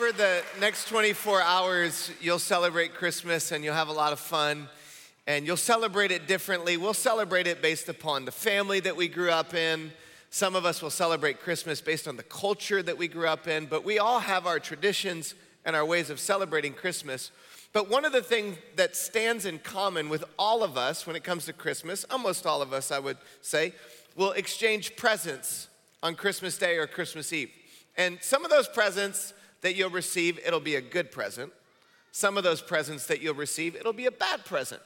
over the next 24 hours, you'll celebrate Christmas and you'll have a lot of fun and you'll celebrate it differently. We'll celebrate it based upon the family that we grew up in. Some of us will celebrate Christmas based on the culture that we grew up in, but we all have our traditions and our ways of celebrating Christmas. But one of the things that stands in common with all of us when it comes to Christmas, almost all of us I would say, will exchange presents on Christmas Day or Christmas Eve. And some of those presents that you'll receive, it'll be a good present. Some of those presents that you'll receive, it'll be a bad present.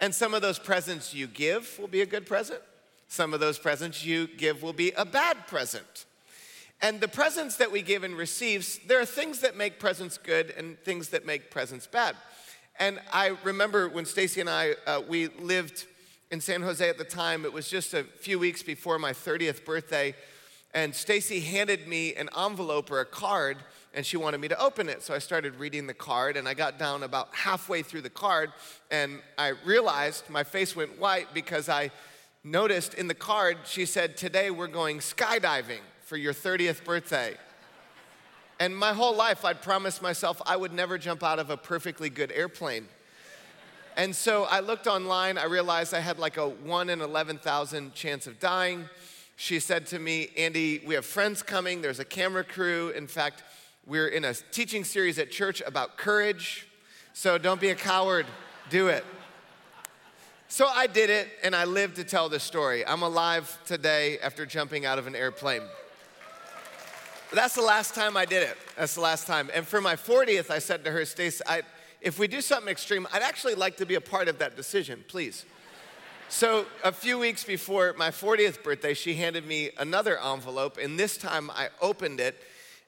And some of those presents you give will be a good present. Some of those presents you give will be a bad present. And the presents that we give and receive, there are things that make presents good and things that make presents bad. And I remember when Stacy and I, we lived in San Jose at the time. It was just a few weeks before my 30th birthday. And Stacy handed me an envelope or a card, and she wanted me to open it. So I started reading the card, and I got down about halfway through the card, and I realized my face went white because I noticed in the card, she said, "Today we're going skydiving for your 30th birthday." And my whole life, I'd promised myself I would never jump out of a perfectly good airplane. And so I looked online. I realized I had like a 1 in 11,000 chance of dying. She said to me, "Andy, we have friends coming. There's a camera crew. In fact, we're in a teaching series at church about courage. So don't be a coward. Do it." So I did it, and I lived to tell this story. I'm alive today after jumping out of an airplane. But that's the last time I did it. That's the last time. And for my 40th, I said to her, "Stace, if we do something extreme, I'd actually like to be a part of that decision, please." So a few weeks before my 40th birthday, she handed me another envelope, and this time I opened it,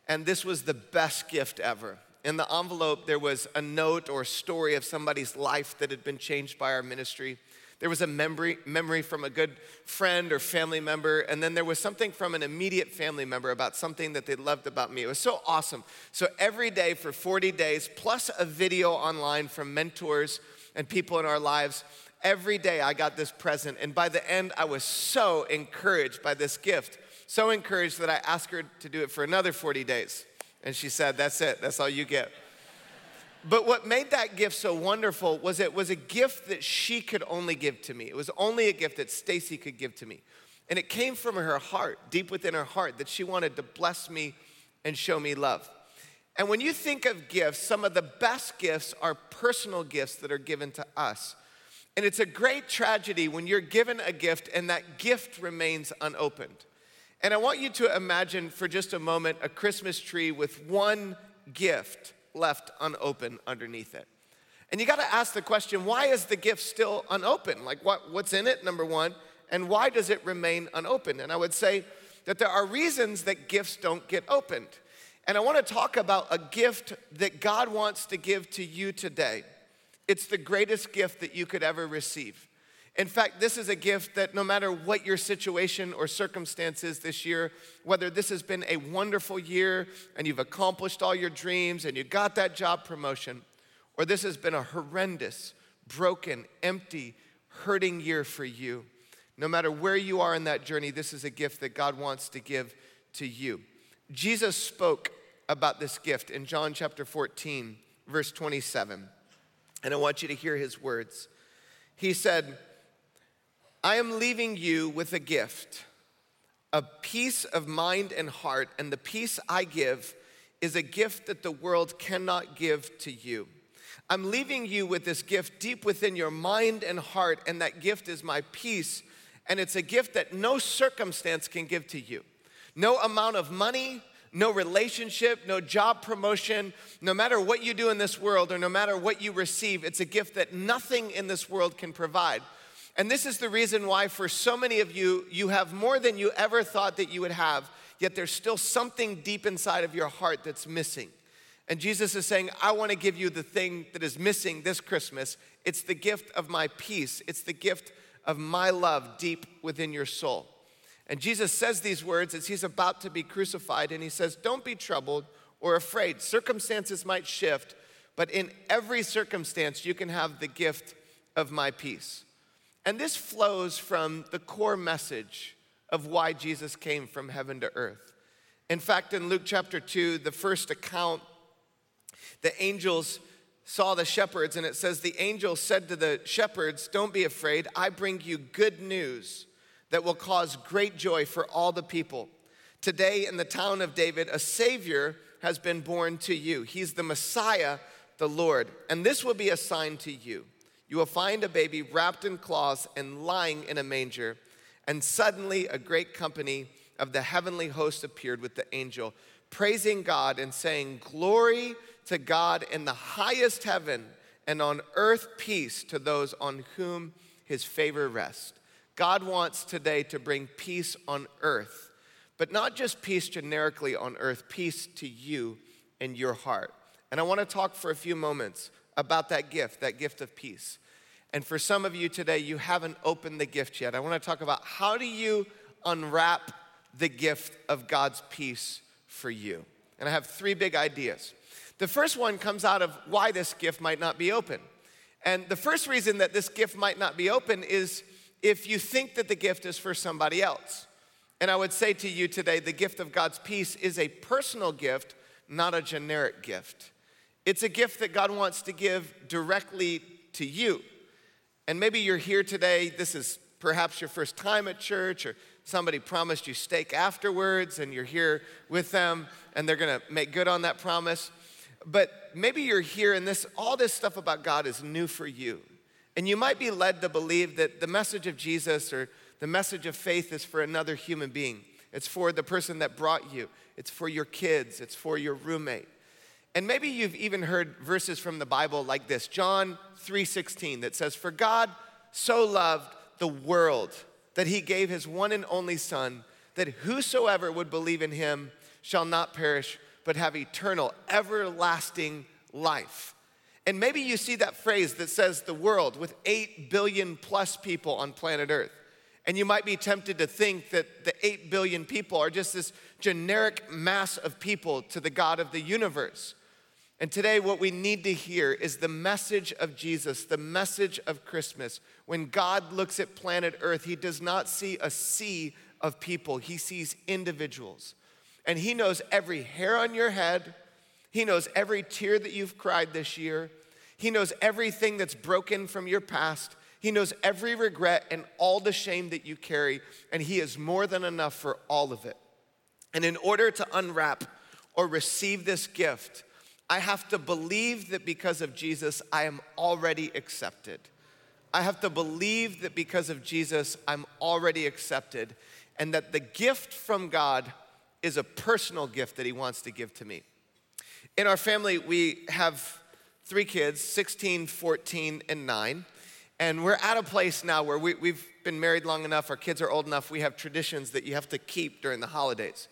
and this was the best gift ever. In the envelope, there was a note or story of somebody's life that had been changed by our ministry. There was a memory from a good friend or family member, and then there was something from an immediate family member about something that they loved about me. It was so awesome. So every day for 40 days, plus a video online from mentors and people in our lives, every day I got this present, and by the end, I was so encouraged by this gift, so encouraged that I asked her to do it for another 40 days, and she said, "That's it, that's all you get." But what made that gift so wonderful was it was a gift that she could only give to me. It was only a gift that Stacy could give to me, and it came from her heart, deep within her heart, that she wanted to bless me and show me love. And when you think of gifts, some of the best gifts are personal gifts that are given to us. And it's a great tragedy when you're given a gift and that gift remains unopened. And I want you to imagine for just a moment a Christmas tree with one gift left unopened underneath it. And you gotta ask the question, why is the gift still unopened? Like what's in it, number one, and why does it remain unopened? And I would say that there are reasons that gifts don't get opened. And I wanna talk about a gift that God wants to give to you today. It's the greatest gift that you could ever receive. In fact, this is a gift that no matter what your situation or circumstances this year, whether this has been a wonderful year and you've accomplished all your dreams and you got that job promotion, or this has been a horrendous, broken, empty, hurting year for you, no matter where you are in that journey, this is a gift that God wants to give to you. Jesus spoke about this gift in John chapter 14, verse 27. And I want you to hear his words. He said, "I am leaving you with a gift, a peace of mind and heart, and the peace I give is a gift that the world cannot give to you. I'm leaving you with this gift deep within your mind and heart, and that gift is my peace, and it's a gift that no circumstance can give to you. No amount of money, no relationship, no job promotion, no matter what you do in this world or no matter what you receive, it's a gift that nothing in this world can provide." And this is the reason why for so many of you, you have more than you ever thought that you would have, yet there's still something deep inside of your heart that's missing. And Jesus is saying, I want to give you the thing that is missing this Christmas. It's the gift of my peace. It's the gift of my love deep within your soul. And Jesus says these words as he's about to be crucified, and he says, don't be troubled or afraid. Circumstances might shift, but in every circumstance, you can have the gift of my peace. And this flows from the core message of why Jesus came from heaven to earth. In fact, in Luke chapter 2, the first account The angels saw the shepherds, and it says, the angels said to the shepherds, "Don't be afraid. I bring you good news that will cause great joy for all the people. Today in the town of David, a Savior has been born to you. He's the Messiah, the Lord. And this will be a sign to you. You will find a baby wrapped in cloths and lying in a manger." And suddenly a great company of the heavenly host appeared with the angel, praising God and saying, "Glory to God in the highest heaven, and on earth peace to those on whom his favor rests." God wants today to bring peace on earth, but not just peace generically on earth, peace to you and your heart. And I want to talk for a few moments about that gift of peace. And for some of you today, you haven't opened the gift yet. I want to talk about how do you unwrap the gift of God's peace for you. And I have three big ideas. The first one comes out of why this gift might not be open. And the first reason that this gift might not be open is if you think that the gift is for somebody else. And I would say to you today, the gift of God's peace is a personal gift, not a generic gift. It's a gift that God wants to give directly to you. And maybe you're here today, this is perhaps your first time at church, or somebody promised you steak afterwards and you're here with them and they're gonna make good on that promise. But maybe you're here and all this stuff about God is new for you. And you might be led to believe that the message of Jesus or the message of faith is for another human being. It's for the person that brought you. It's for your kids. It's for your roommate. And maybe you've even heard verses from the Bible like this, John 3:16, that says, "For God so loved the world that he gave his one and only Son, that whosoever would believe in him shall not perish, but have eternal, everlasting life." And maybe you see that phrase that says the world with 8 billion plus people on planet Earth. And you might be tempted to think that the 8 billion people are just this generic mass of people to the God of the universe. And today what we need to hear is the message of Jesus, the message of Christmas. When God looks at planet Earth, he does not see a sea of people. He sees individuals. And he knows every hair on your head. He knows every tear that you've cried this year. He knows everything that's broken from your past. He knows every regret and all the shame that you carry, and he is more than enough for all of it. And in order to unwrap or receive this gift, I have to believe that because of Jesus, I am already accepted. I have to believe that because of Jesus, I'm already accepted, and that the gift from God is a personal gift that he wants to give to me. In our family, we have three kids, 16, 14, and 9. And we're at a place now where we've been married long enough, our kids are old enough, we have traditions that you have to keep during the holidays.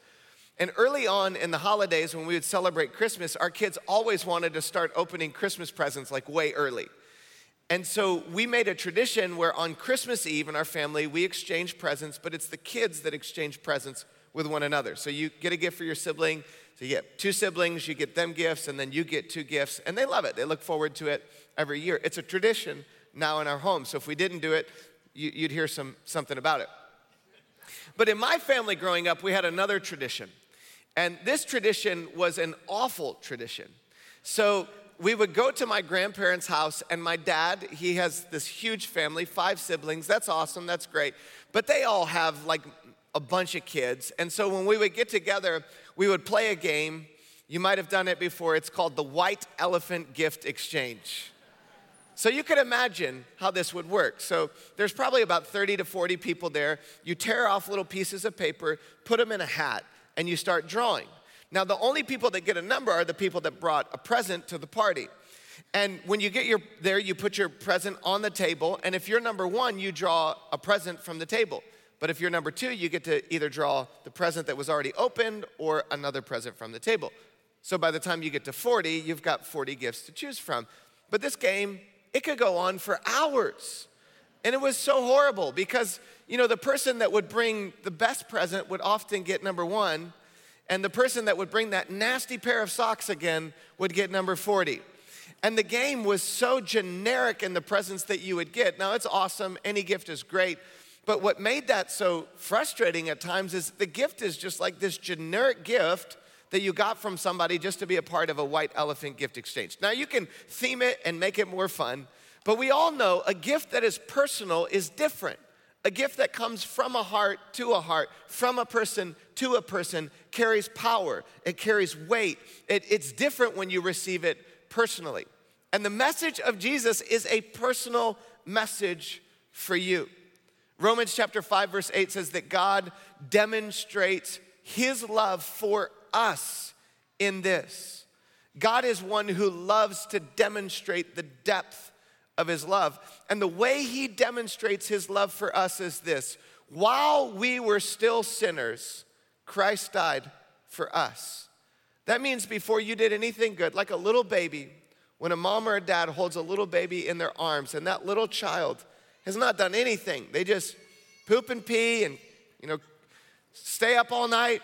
And early on in the holidays, when we would celebrate Christmas, our kids always wanted to start opening Christmas presents like way early. And so we made a tradition where on Christmas Eve in our family, we exchange presents, but it's the kids that exchange presents with one another. So you get a gift for your sibling, so you get two siblings, you get them gifts, and then you get two gifts, and they love it. They look forward to it every year. It's a tradition now in our home. So if we didn't do it, you'd hear something about it. But in my family growing up, we had another tradition. And this tradition was an awful tradition. So we would go to my grandparents' house, and my dad, he has this huge family, 5 siblings. That's awesome. That's great. But they all have like a bunch of kids. And so when we would get together, we would play a game. You might have done it before. It's called the White Elephant Gift Exchange. So you could imagine how this would work. So there's probably about 30 to 40 people there. You tear off little pieces of paper, put them in a hat, and you start drawing. Now, the only people that get a number are the people that brought a present to the party. And when you get there, you put your present on the table, and if you're number 1, you draw a present from the table. But if you're number 2, you get to either draw the present that was already opened or another present from the table. So by the time you get to 40, you've got 40 gifts to choose from. But this game, it could go on for hours. And it was so horrible because, the person that would bring the best present would often get number 1, and the person that would bring that nasty pair of socks again would get number 40. And the game was so generic in the presents that you would get. Now, it's awesome. Any gift is great. But what made that so frustrating at times is the gift is just like this generic gift that you got from somebody just to be a part of a white elephant gift exchange. Now, you can theme it and make it more fun, but we all know a gift that is personal is different. A gift that comes from a heart, from a person to a person, carries power, it carries weight. It's different when you receive it personally. And the message of Jesus is a personal message for you. Romans chapter 5 verse 8 says that God demonstrates his love for us in this. God is one who loves to demonstrate the depth of his love. And the way he demonstrates his love for us is this: while we were still sinners, Christ died for us. That means before you did anything good, like a little baby, when a mom or a dad holds a little baby in their arms and that little child has not done anything, they just poop and pee and, stay up all night.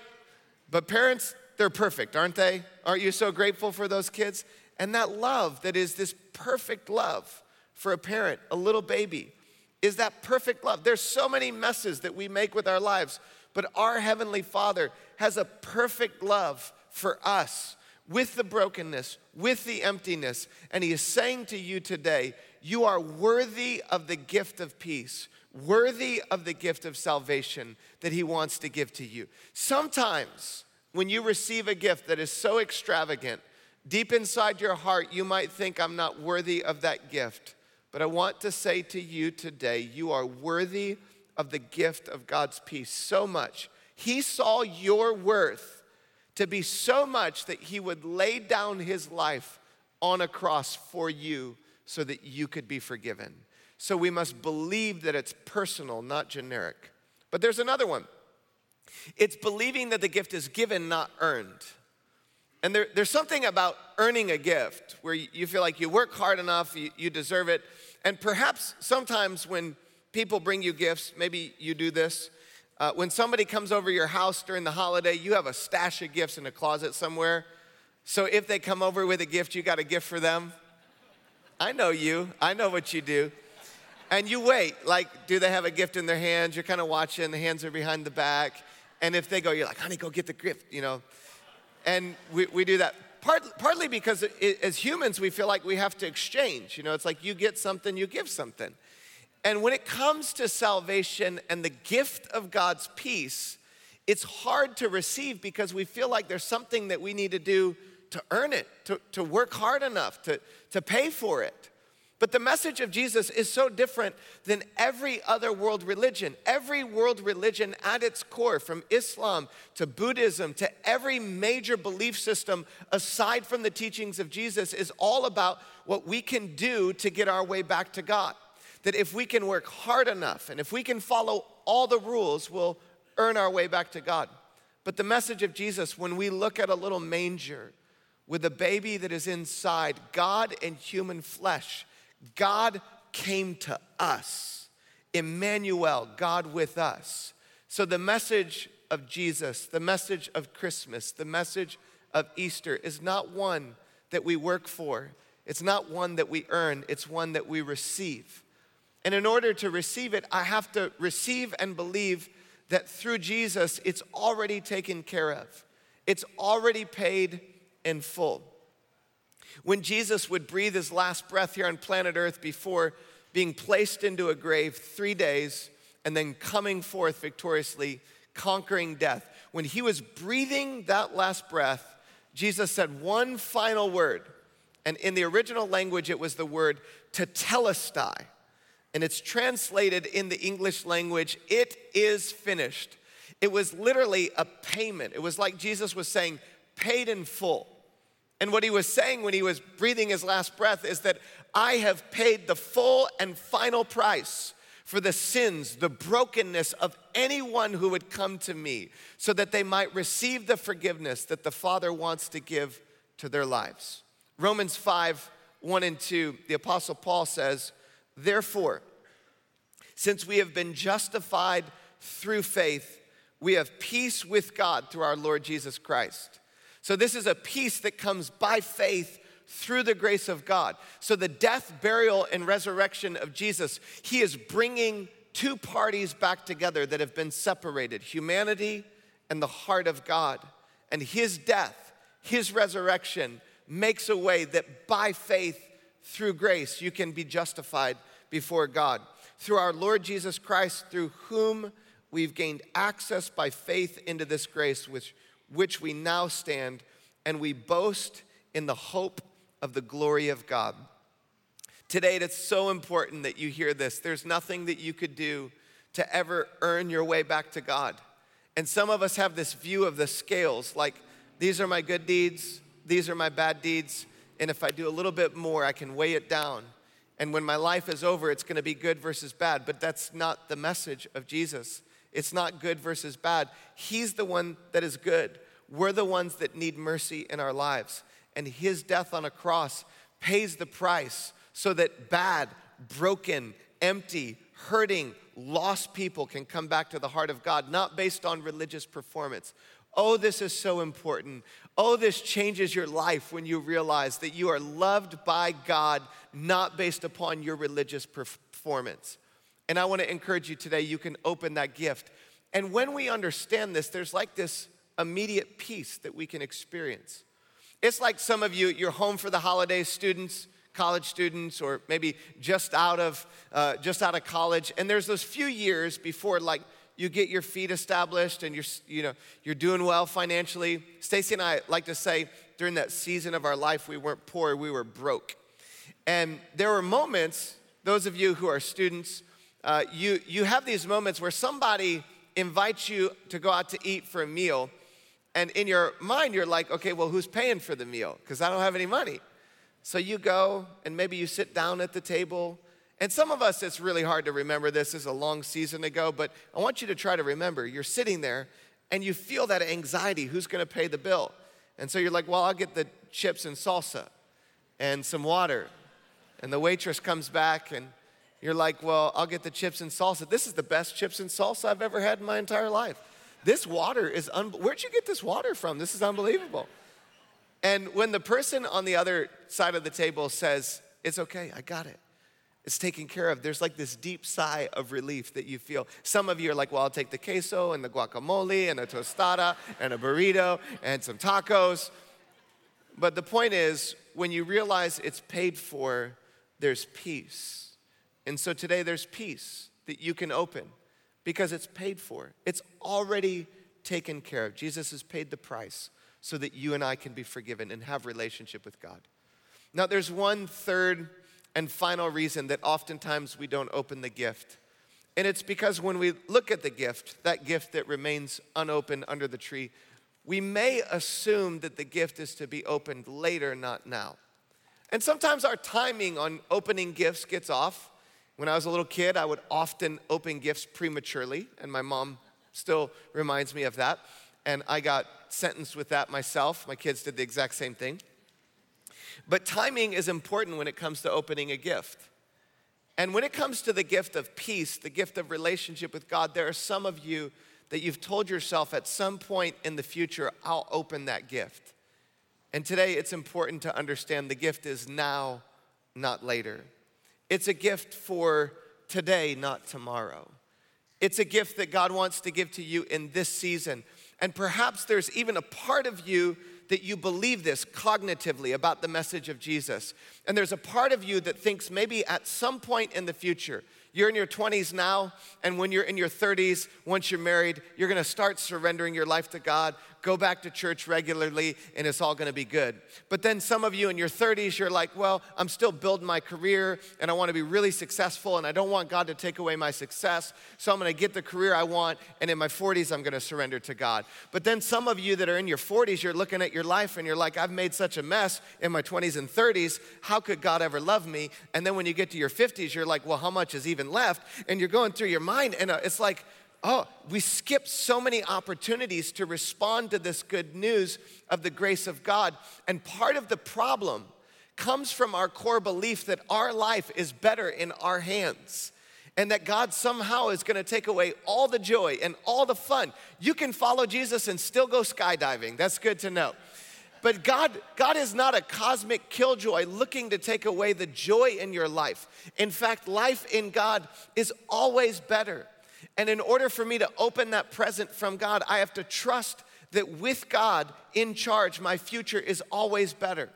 But parents, they're perfect, aren't they? Aren't you so grateful for those kids? And that love that is this perfect love for a parent, a little baby, is that perfect love. There's so many messes that we make with our lives, but our Heavenly Father has a perfect love for us with the brokenness, with the emptiness. And he is saying to you today, you are worthy of the gift of peace, worthy of the gift of salvation that he wants to give to you. Sometimes when you receive a gift that is so extravagant, deep inside your heart, you might think, I'm not worthy of that gift. But I want to say to you today, you are worthy of the gift of God's peace so much. He saw your worth to be so much that he would lay down his life on a cross for you so that you could be forgiven. So we must believe that it's personal, not generic. But there's another one. It's believing that the gift is given, not earned. And there's something about earning a gift where you feel like you work hard enough, you deserve it. And perhaps sometimes when people bring you gifts, maybe you do this. When somebody comes over your house during the holiday, you have a stash of gifts in a closet somewhere. So if they come over with a gift, you got a gift for them. I know you. I know what you do. And you wait, like, do they have a gift in their hands? You're kind of watching. The hands are behind the back. And if they go, you're like, honey, go get the gift, And we do that partly because as humans, we feel like we have to exchange. It's like you get something, you give something. And when it comes to salvation and the gift of God's peace, it's hard to receive because we feel like there's something that we need to do to earn it, to work hard enough, to pay for it. But the message of Jesus is so different than every other world religion. Every world religion at its core, from Islam to Buddhism to every major belief system aside from the teachings of Jesus, is all about what we can do to get our way back to God. That if we can work hard enough and if we can follow all the rules, we'll earn our way back to God. But the message of Jesus, when we look at a little manger with a baby that is inside, God in human flesh, God came to us, Emmanuel, God with us. So the message of Jesus, the message of Christmas, the message of Easter is not one that we work for. It's not one that we earn. It's one that we receive. And in order to receive it, I have to receive and believe that through Jesus, it's already taken care of. It's already paid in full. When Jesus would breathe his last breath here on planet Earth before being placed into a grave 3 days and then coming forth victoriously, conquering death, when he was breathing that last breath, Jesus said one final word. And in the original language, it was the word tetelestai. And it's translated in the English language, it is finished. It was literally a payment. It was like Jesus was saying, paid in full. And what he was saying when he was breathing his last breath is that I have paid the full and final price for the sins, the brokenness of anyone who would come to me so that they might receive the forgiveness that the Father wants to give to their lives. Romans 5, 1 and 2, the Apostle Paul says, therefore, since we have been justified through faith, we have peace with God through our Lord Jesus Christ. So this is a peace that comes by faith through the grace of God. So the death, burial, and resurrection of Jesus, he is bringing two parties back together that have been separated, humanity and the heart of God. And his death, his resurrection makes a way that by faith, through grace, you can be justified before God. Through our Lord Jesus Christ, through whom we've gained access by faith into this grace which we now stand, and we boast in the hope of the glory of God. Today, it's so important that you hear this. There's nothing that you could do to ever earn your way back to God. And some of us have this view of the scales, like these are my good deeds, these are my bad deeds, and if I do a little bit more, I can weigh it down. And when my life is over, it's gonna be good versus bad, but that's not the message of Jesus. It's not good versus bad. He's the one that is good. We're the ones that need mercy in our lives. And his death on a cross pays the price so that bad, broken, empty, hurting, lost people can come back to the heart of God, not based on religious performance. Oh, this is so important. Oh, this changes your life when you realize that you are loved by God, not based upon your religious performance. And I want to encourage you today, you can open that gift. And when we understand this, there's like this immediate peace that we can experience. It's like some of you, you're home for the holidays, students, college students, or maybe just out of college, and there's those few years before like you get your feet established and you're doing well financially. Stacy and I like to say during that season of our life we weren't poor, we were broke. And there were moments, those of you who are students, you have these moments where somebody invites you to go out to eat for a meal, and in your mind you're like, okay, well, who's paying for the meal? Because I don't have any money. So you go, and maybe you sit down at the table. And some of us, it's really hard to remember this. This is a long season ago, but I want you to try to remember. You're sitting there, and you feel that anxiety. Who's going to pay the bill? And so you're like, well, I'll get the chips and salsa and some water. And the waitress comes back, and you're like, well, I'll get the chips and salsa. This is the best chips and salsa I've ever had in my entire life. This water is where'd you get this water from? This is unbelievable. And when the person on the other side of the table says, it's okay, I got it, it's taken care of, there's like this deep sigh of relief that you feel. Some of you are like, well, I'll take the queso and the guacamole and a tostada and a burrito and some tacos. But the point is, when you realize it's paid for, there's peace. And so today there's peace that you can open because it's paid for. It's already taken care of. Jesus has paid the price so that you and I can be forgiven and have relationship with God. Now, there's one third and final reason that oftentimes we don't open the gift. And it's because when we look at the gift, that gift that remains unopened under the tree, we may assume that the gift is to be opened later, not now. And sometimes our timing on opening gifts gets off. When I was a little kid, I would often open gifts prematurely, and my mom still reminds me of that. And I got sentenced with that myself. My kids did the exact same thing. But timing is important when it comes to opening a gift. And when it comes to the gift of peace, the gift of relationship with God, there are some of you that you've told yourself at some point in the future, I'll open that gift. And today it's important to understand the gift is now, not later. It's a gift for today, not tomorrow. It's a gift that God wants to give to you in this season. And perhaps there's even a part of you that you believe this cognitively about the message of Jesus. And there's a part of you that thinks maybe at some point in the future, you're in your 20s now, and when you're in your 30s, once you're married, you're gonna start surrendering your life to God, go back to church regularly, and it's all gonna be good. But then some of you in your 30s, you're like, well, I'm still building my career, and I wanna be really successful, and I don't want God to take away my success, so I'm gonna get the career I want, and in my 40s, I'm gonna surrender to God. But then some of you that are in your 40s, you're looking at your life, and you're like, I've made such a mess in my 20s and 30s, how could God ever love me? And then when you get to your 50s, you're like, well, how much is even left? And you're going through your mind, and it's like, oh, we skip so many opportunities to respond to this good news of the grace of God. And part of the problem comes from our core belief that our life is better in our hands, and that God somehow is gonna take away all the joy and all the fun. You can follow Jesus and still go skydiving. That's good to know. But God is not a cosmic killjoy looking to take away the joy in your life. In fact, life in God is always better. And in order for me to open that present from God, I have to trust that with God in charge, my future is always better.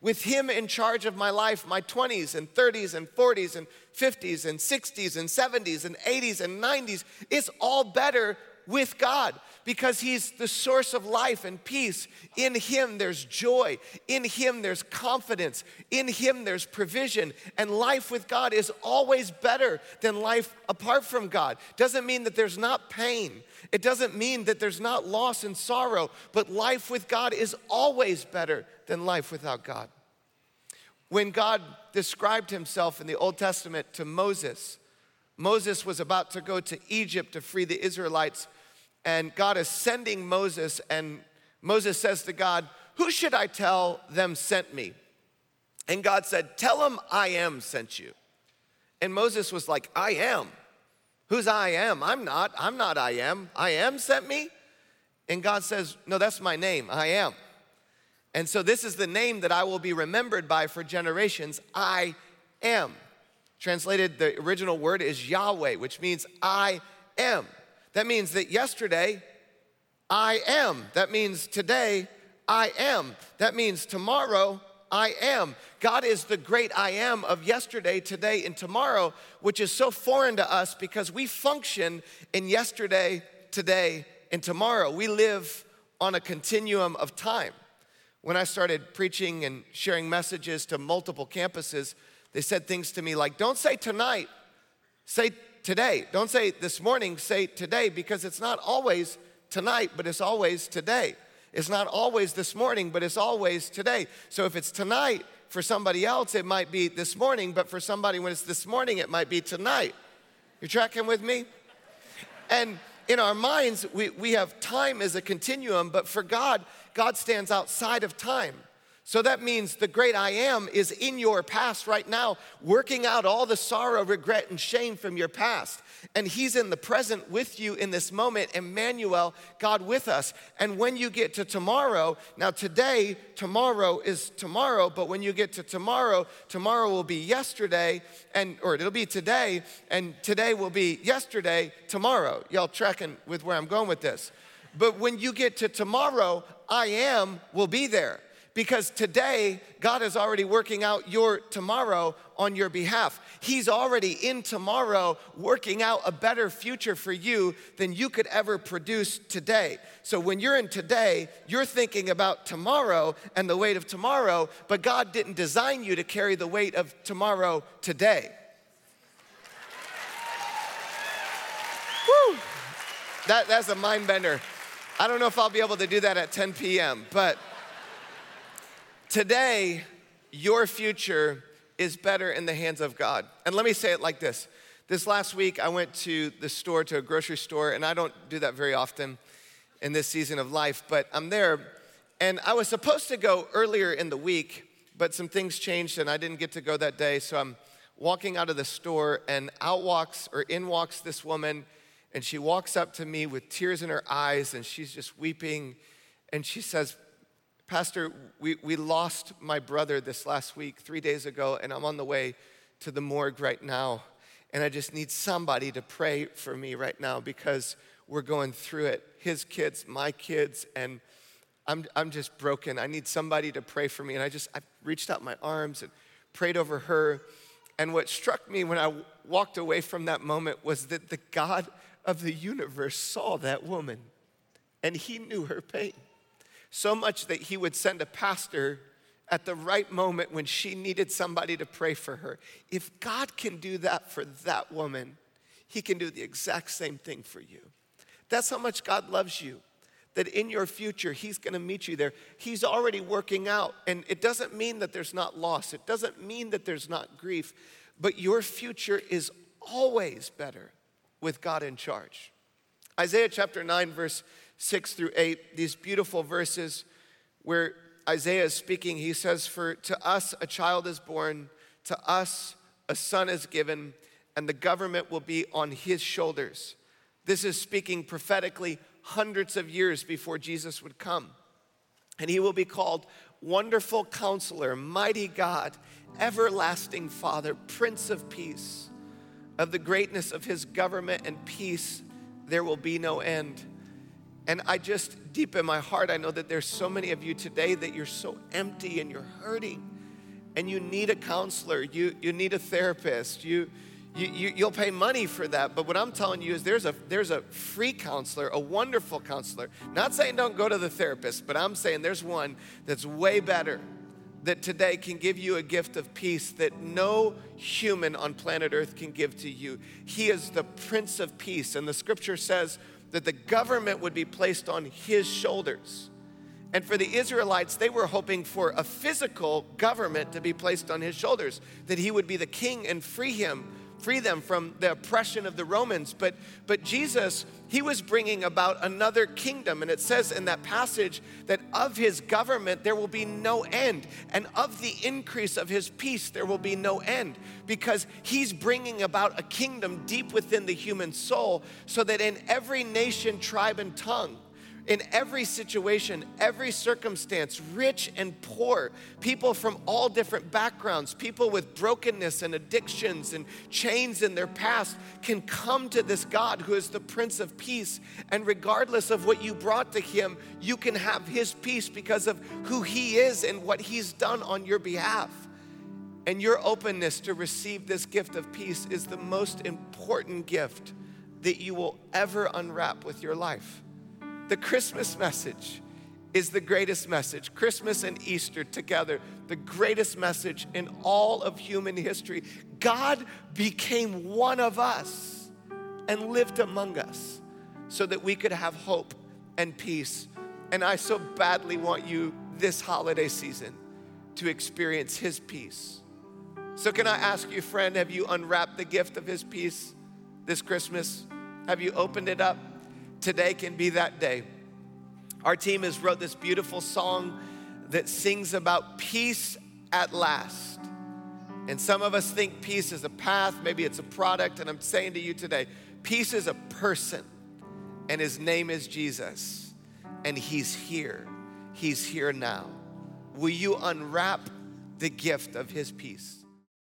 With him in charge of my life, my 20s and 30s and 40s and 50s and 60s and 70s and 80s and 90s, it's all better with God because he's the source of life and peace. In him there's joy. In him there's confidence. In him there's provision. And life with God is always better than life apart from God. Doesn't mean that there's not pain. It doesn't mean that there's not loss and sorrow, but life with God is always better than life without God. When God described himself in the Old Testament to Moses, Moses was about to go to Egypt to free the Israelites, and God is sending Moses, and Moses says to God, "Who should I tell them sent me?" And God said, "Tell them I am sent you." And Moses was like, "I am? Who's I am? I'm not I am. I am sent me?" And God says, "No, that's my name, I am. And so this is the name that I will be remembered by for generations, I am." Translated, the original word is Yahweh, which means I am. That means that yesterday, I am. That means today, I am. That means tomorrow, I am. God is the great I am of yesterday, today, and tomorrow, which is so foreign to us because we function in yesterday, today, and tomorrow. We live on a continuum of time. When I started preaching and sharing messages to multiple campuses, they said things to me like, "Don't say tonight, say today. Don't say this morning, say today, because it's not always tonight, but it's always today. It's not always this morning, but it's always today." So if it's tonight for somebody else, it might be this morning, but for somebody when it's this morning, it might be tonight. You're tracking with me? And in our minds, we have time as a continuum, but for God, God stands outside of time. So that means the great I am is in your past right now, working out all the sorrow, regret, and shame from your past. And he's in the present with you in this moment, Emmanuel, God with us. And when you get to tomorrow, now today, tomorrow is tomorrow, but when you get to tomorrow, tomorrow will be yesterday, or it'll be today, and today will be yesterday, tomorrow. Y'all tracking with where I'm going with this? But when you get to tomorrow, I am will be there. Because today, God is already working out your tomorrow on your behalf. He's already in tomorrow working out a better future for you than you could ever produce today. So when you're in today, you're thinking about tomorrow and the weight of tomorrow, but God didn't design you to carry the weight of tomorrow today. Woo! That's a mind bender. I don't know if I'll be able to do that at 10 p.m., but today, your future is better in the hands of God. And let me say it like this. This last week, I went to the store, to a grocery store, and I don't do that very often in this season of life, but I'm there, and I was supposed to go earlier in the week, but some things changed, and I didn't get to go that day, so I'm walking out of the store, and in walks this woman, and she walks up to me with tears in her eyes, and she's just weeping, and she says, "Pastor, we lost my brother this last week, 3 days ago, and I'm on the way to the morgue right now. And I just need somebody to pray for me right now because we're going through it. His kids, my kids, and I'm just broken. I need somebody to pray for me." And I reached out my arms and prayed over her. And what struck me when I walked away from that moment was that the God of the universe saw that woman and he knew her pain. So much that he would send a pastor at the right moment when she needed somebody to pray for her. If God can do that for that woman, he can do the exact same thing for you. That's how much God loves you, that in your future, he's gonna meet you there. He's already working out, and it doesn't mean that there's not loss. It doesn't mean that there's not grief, but your future is always better with God in charge. Isaiah chapter 9, verse 6 through 8, these beautiful verses where Isaiah is speaking. He says, "For to us a child is born, to us a son is given, and the government will be on his shoulders." This is speaking prophetically hundreds of years before Jesus would come. "And he will be called Wonderful Counselor, Mighty God, Everlasting Father, Prince of Peace. Of the greatness of his government and peace, there will be no end. And I just, deep in my heart, I know that there's so many of you today that you're so empty and you're hurting. And you need a counselor, you need a therapist, you'll pay money for that. But what I'm telling you is there's a free counselor, a wonderful counselor. Not saying don't go to the therapist, but I'm saying there's one that's way better, that today can give you a gift of peace that no human on planet Earth can give to you. He is the Prince of Peace. And the scripture says that the government would be placed on his shoulders. And for the Israelites, they were hoping for a physical government to be placed on his shoulders, that he would be the king and free them from the oppression of the Romans. But Jesus, he was bringing about another kingdom. And it says in that passage that of his government, there will be no end. And of the increase of his peace, there will be no end. Because he's bringing about a kingdom deep within the human soul, so that in every nation, tribe, and tongue, in every situation, every circumstance, rich and poor, people from all different backgrounds, people with brokenness and addictions and chains in their past can come to this God who is the Prince of Peace. And regardless of what you brought to him, you can have his peace because of who he is and what he's done on your behalf. And your openness to receive this gift of peace is the most important gift that you will ever unwrap with your life. The Christmas message is the greatest message. Christmas and Easter together, the greatest message in all of human history. God became one of us and lived among us so that we could have hope and peace. And I so badly want you this holiday season to experience his peace. So can I ask you, friend, have you unwrapped the gift of his peace this Christmas? Have you opened it up? Today can be that day. Our team has wrote this beautiful song that sings about peace at last. And some of us think peace is a path, maybe it's a product, and I'm saying to you today, peace is a person, and his name is Jesus, and he's here now. Will you unwrap the gift of his peace?